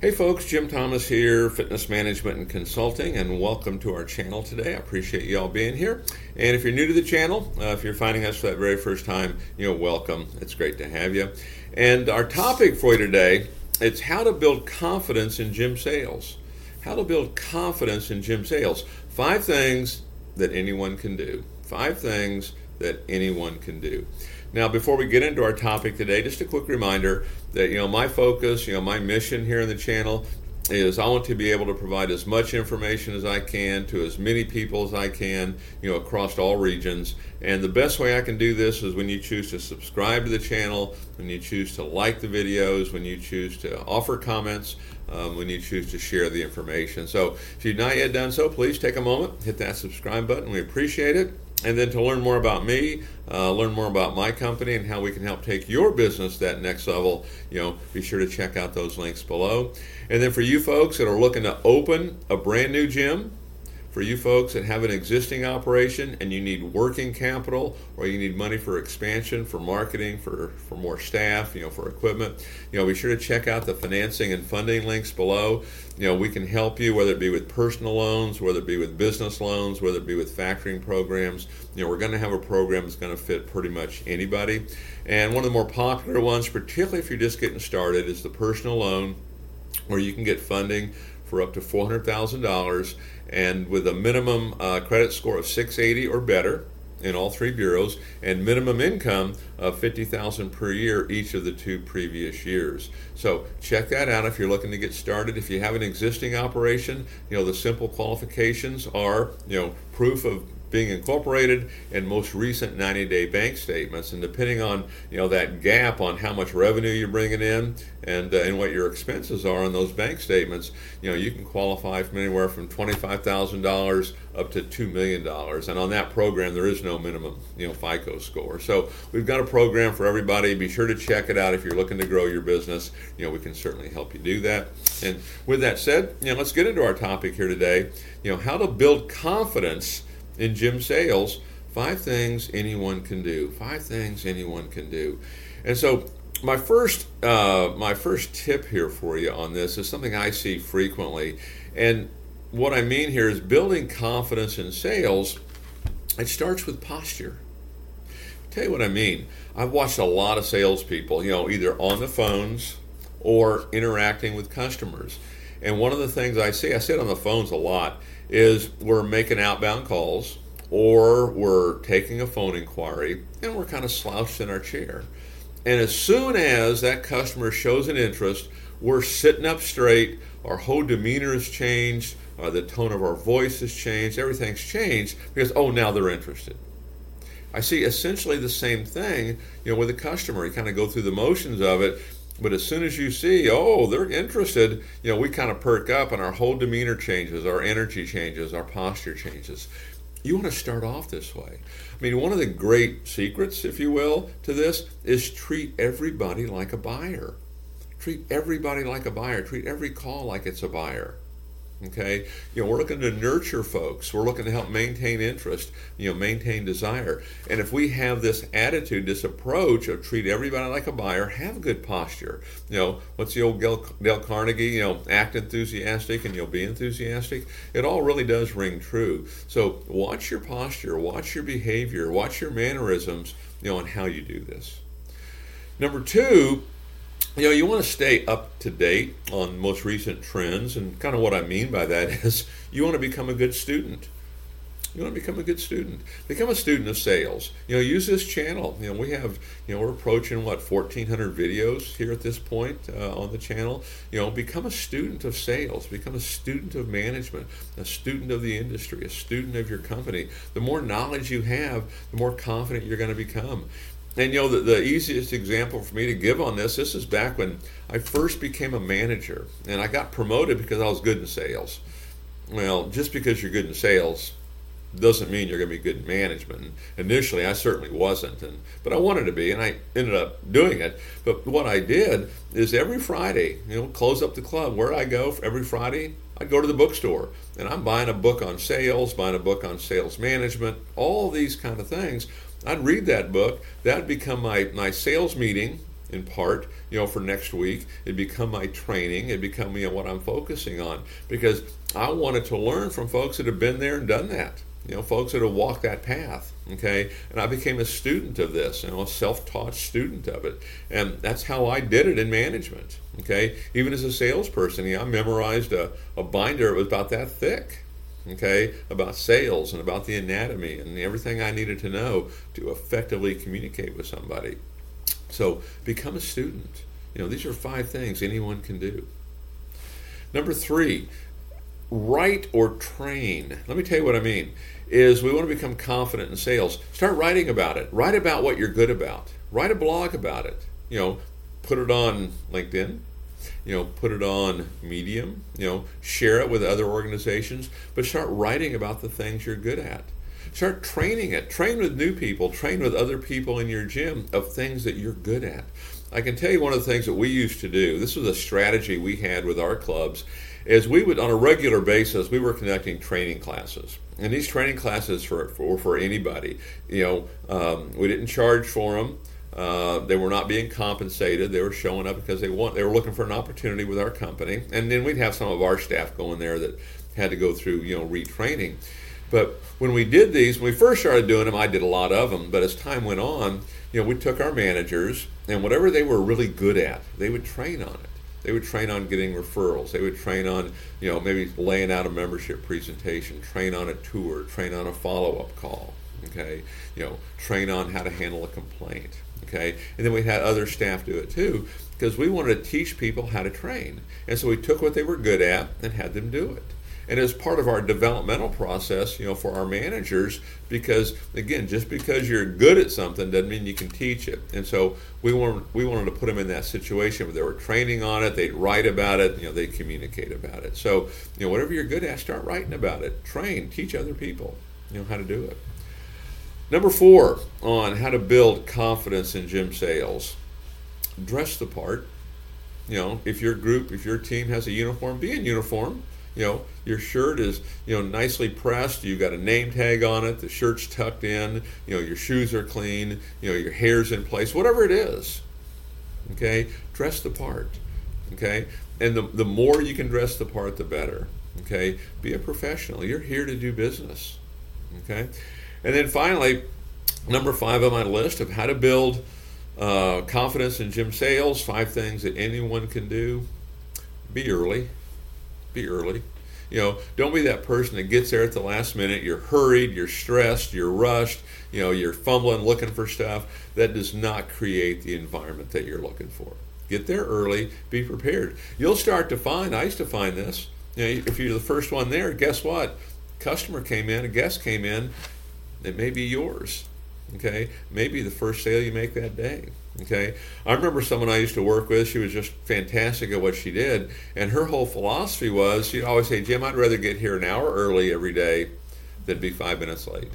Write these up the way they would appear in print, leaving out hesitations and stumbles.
Hey folks, Jim Thomas here, Fitness Management and Consulting, and welcome to our channel today. I appreciate you all being here. And if you're new to the channel, if you're finding us for that very first time, welcome. It's great to have you. And our topic for you today, it's how to build confidence in gym sales. How to build confidence in gym sales. 5 things that anyone can do. 5 things that anyone can do. Now, before we get into our topic today, just a quick reminder that, my focus, my mission here in the channel is I want to be able to provide as much information as I can to as many people as I can, across all regions. And the best way I can do this is when you choose to subscribe to the channel, when you choose to like the videos, when you choose to offer comments, when you choose to share the information. So if you've not yet done so, please take a moment, hit that subscribe button. We appreciate it. And then to learn more about me, learn more about my company and how we can help take your business that next level, be sure to check out those links below. And then for you folks that are looking to open a brand new gym, for you folks that have an existing operation and you need working capital or you need money for expansion, for marketing, for more staff, for equipment, be sure to check out the financing and funding links below. We can help you, whether it be with personal loans, whether it be with business loans, whether it be with factoring programs. We're going to have a program that's going to fit pretty much anybody. And one of the more popular ones, particularly if you're just getting started, is the personal loan, where you can get funding for up to $400,000 and with a minimum credit score of 680 or better in all 3 bureaus and minimum income of $50,000 per year each of the 2 previous years. So check that out if you're looking to get started. If you have an existing operation, the simple qualifications are, proof of being incorporated and most recent 90-day bank statements. And depending on that gap on how much revenue you're bringing in and what your expenses are on those bank statements, you can qualify from anywhere from $25,000 up to $2 million. And on that program, there is no minimum FICO score. So we've got a program for everybody. Be sure to check it out if you're looking to grow your business. We can certainly help you do that. And with that said, let's get into our topic here today. How to build confidence in gym sales, 5 things anyone can do. 5 things anyone can do. And so my first tip here for you on this is something I see frequently. And what I mean here is building confidence in sales, it starts with posture. I'll tell you what I mean. I've watched a lot of salespeople, either on the phones or interacting with customers. And one of the things I see on the phones a lot, is we're making outbound calls or we're taking a phone inquiry and we're kind of slouched in our chair. And as soon as that customer shows an interest, we're sitting up straight, our whole demeanor has changed, the tone of our voice has changed, everything's changed because, now they're interested. I see essentially the same thing, with a customer. You kind of go through the motions of it. But as soon as you see, they're interested, we kind of perk up and our whole demeanor changes, our energy changes, our posture changes. You want to start off this way. I mean, one of the great secrets, if you will, to this is treat everybody like a buyer. Treat everybody like a buyer. Treat every call like it's a buyer. Okay, we're looking to nurture folks. We're looking to help maintain interest, maintain desire. And if we have this attitude, this approach of treat everybody like a buyer, have good posture. What's the old Dale Carnegie, act enthusiastic and you'll be enthusiastic. It all really does ring true. So watch your posture, watch your behavior, watch your mannerisms, on how you do this. Number 2, you want to stay up to date on most recent trends, and kind of what I mean by that is you want to become a good student. You want to become a good student. Become a student of sales. Use this channel. We have, we're approaching, 1,400 videos here at this point on the channel. Become a student of sales. Become a student of management, a student of the industry, a student of your company. The more knowledge you have, the more confident you're going to become. And the easiest example for me to give on this is back when I first became a manager and I got promoted because I was good in sales. Well, just because you're good in sales doesn't mean you're going to be good in management. And initially, I certainly wasn't, but I wanted to be and I ended up doing it. But what I did is every Friday, close up the club. Where I go every Friday, I'd go to the bookstore and I'm buying a book on sales, buying a book on sales management, all these kind of things. I'd read that book. That'd become my sales meeting in part, for next week. It become my training. It become, what I'm focusing on, because I wanted to learn from folks that have been there and done that, folks that have walked that path, okay? And I became a student of this, a self-taught student of it. And that's how I did it in management, okay? Even as a salesperson, I memorized a binder that was about that thick, okay, about sales and about the anatomy and everything I needed to know to effectively communicate with somebody. So become a student. These are 5 things anyone can do. Number 3, write or train. Let me tell you what I mean, is we want to become confident in sales. Start writing about it. Write about what you're good about. Write a blog about it. Put it on LinkedIn. Put it on Medium, share it with other organizations, but start writing about the things you're good at. Start training it. Train with new people. Train with other people in your gym of things that you're good at. I can tell you one of the things that we used to do, this was a strategy we had with our clubs, is we would, on a regular basis, we were conducting training classes. And these training classes for anybody, we didn't charge for them. They were not being compensated. They were showing up because they were looking for an opportunity with our company. And then we'd have some of our staff going there that had to go through, retraining. But when we did these, when we first started doing them, I did a lot of them. But as time went on, we took our managers and whatever they were really good at, they would train on it. They would train on getting referrals. They would train on, maybe laying out a membership presentation, train on a tour, train on a follow-up call, okay? Train on how to handle a complaint. Okay, and then we had other staff do it too, because we wanted to teach people how to train. And so we took what they were good at and had them do it. And as part of our developmental process, for our managers, because again, just because you're good at something doesn't mean you can teach it. And so we wanted to put them in that situation where they were training on it, they'd write about it, they'd communicate about it. So, whatever you're good at, start writing about it. Train, teach other people, how to do it. Number 4 on how to build confidence in gym sales. Dress the part. If your team has a uniform, be in uniform. Your shirt is, nicely pressed. You've got a name tag on it. The shirt's tucked in. Your shoes are clean. Your hair's in place. Whatever it is, okay? Dress the part, okay? And the more you can dress the part, the better, okay? Be a professional. You're here to do business, okay? And then finally, number 5 on my list of how to build confidence in gym sales, 5 things that anyone can do. Be early. Be early. Don't be that person that gets there at the last minute. You're hurried, you're stressed, you're rushed, you're fumbling, looking for stuff. That does not create the environment that you're looking for. Get there early, be prepared. You'll start to find, I used to find this, if you're the first one there, guess what? Customer came in, a guest came in, it may be yours, okay? Maybe the first sale you make that day, okay? I remember someone I used to work with, she was just fantastic at what she did, and her whole philosophy was, she'd always say, Jim, I'd rather get here an hour early every day than be 5 minutes late.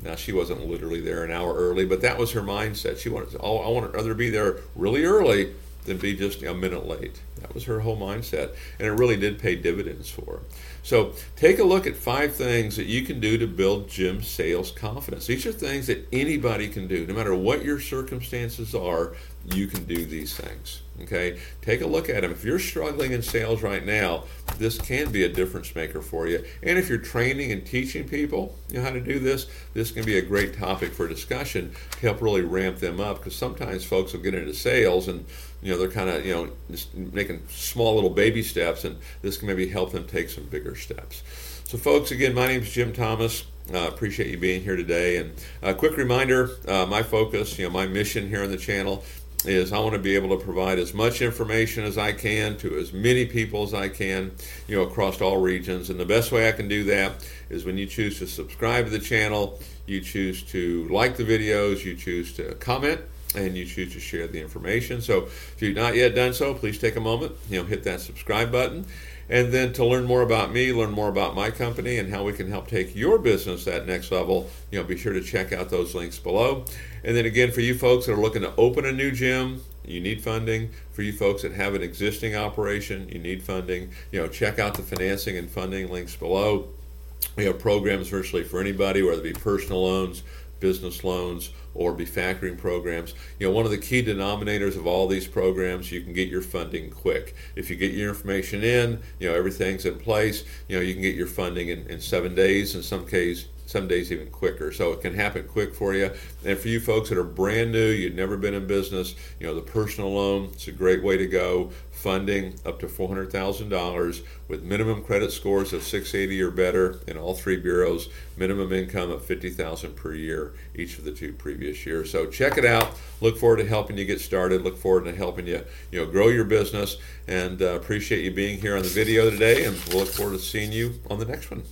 Now, she wasn't literally there an hour early, but that was her mindset. She wanted, I would rather be there really early than be just a minute late. That was her whole mindset, and it really did pay dividends for her. So take a look at 5 things that you can do to build gym sales confidence. These are things that anybody can do. No matter what your circumstances are, you can do these things, okay? Take a look at them. If you're struggling in sales right now, this can be a difference maker for you. And if you're training and teaching people how to do this, this can be a great topic for discussion to help really ramp them up, because sometimes folks will get into sales and they're kind of just making small little baby steps, and this can maybe help them take some bigger steps. So folks, again, my name is Jim Thomas. Appreciate you being here today. And a quick reminder, my focus, my mission here on the channel is I want to be able to provide as much information as I can to as many people as I can, across all regions. And the best way I can do that is when you choose to subscribe to the channel, you choose to like the videos, you choose to comment, and you choose to share the information. So if you've not yet done so, please take a moment, hit that subscribe button. And then to learn more about me, learn more about my company, and how we can help take your business that next level, be sure to check out those links below. And then again, for you folks that are looking to open a new gym, you need funding. For you folks that have an existing operation, you need funding. Check out the financing and funding links below. We have programs virtually for anybody, whether it be personal loans, business loans or be factoring programs. You know, one of the key denominators of all these programs, you can get your funding quick. If you get your information in, you know, everything's in place, you know, you can get your funding in 7 days, in some days even quicker. So it can happen quick for you. And for you folks that are brand new, you've never been in business, you know, the personal loan, it's a great way to go. Funding up to $400,000 with minimum credit scores of 680 or better in all three bureaus, minimum income of $50,000 per year each of the two previous years. So check it out. Look forward to helping you get started. Look forward to helping you, you know, grow your business, and appreciate you being here on the video today, and we'll look forward to seeing you on the next one.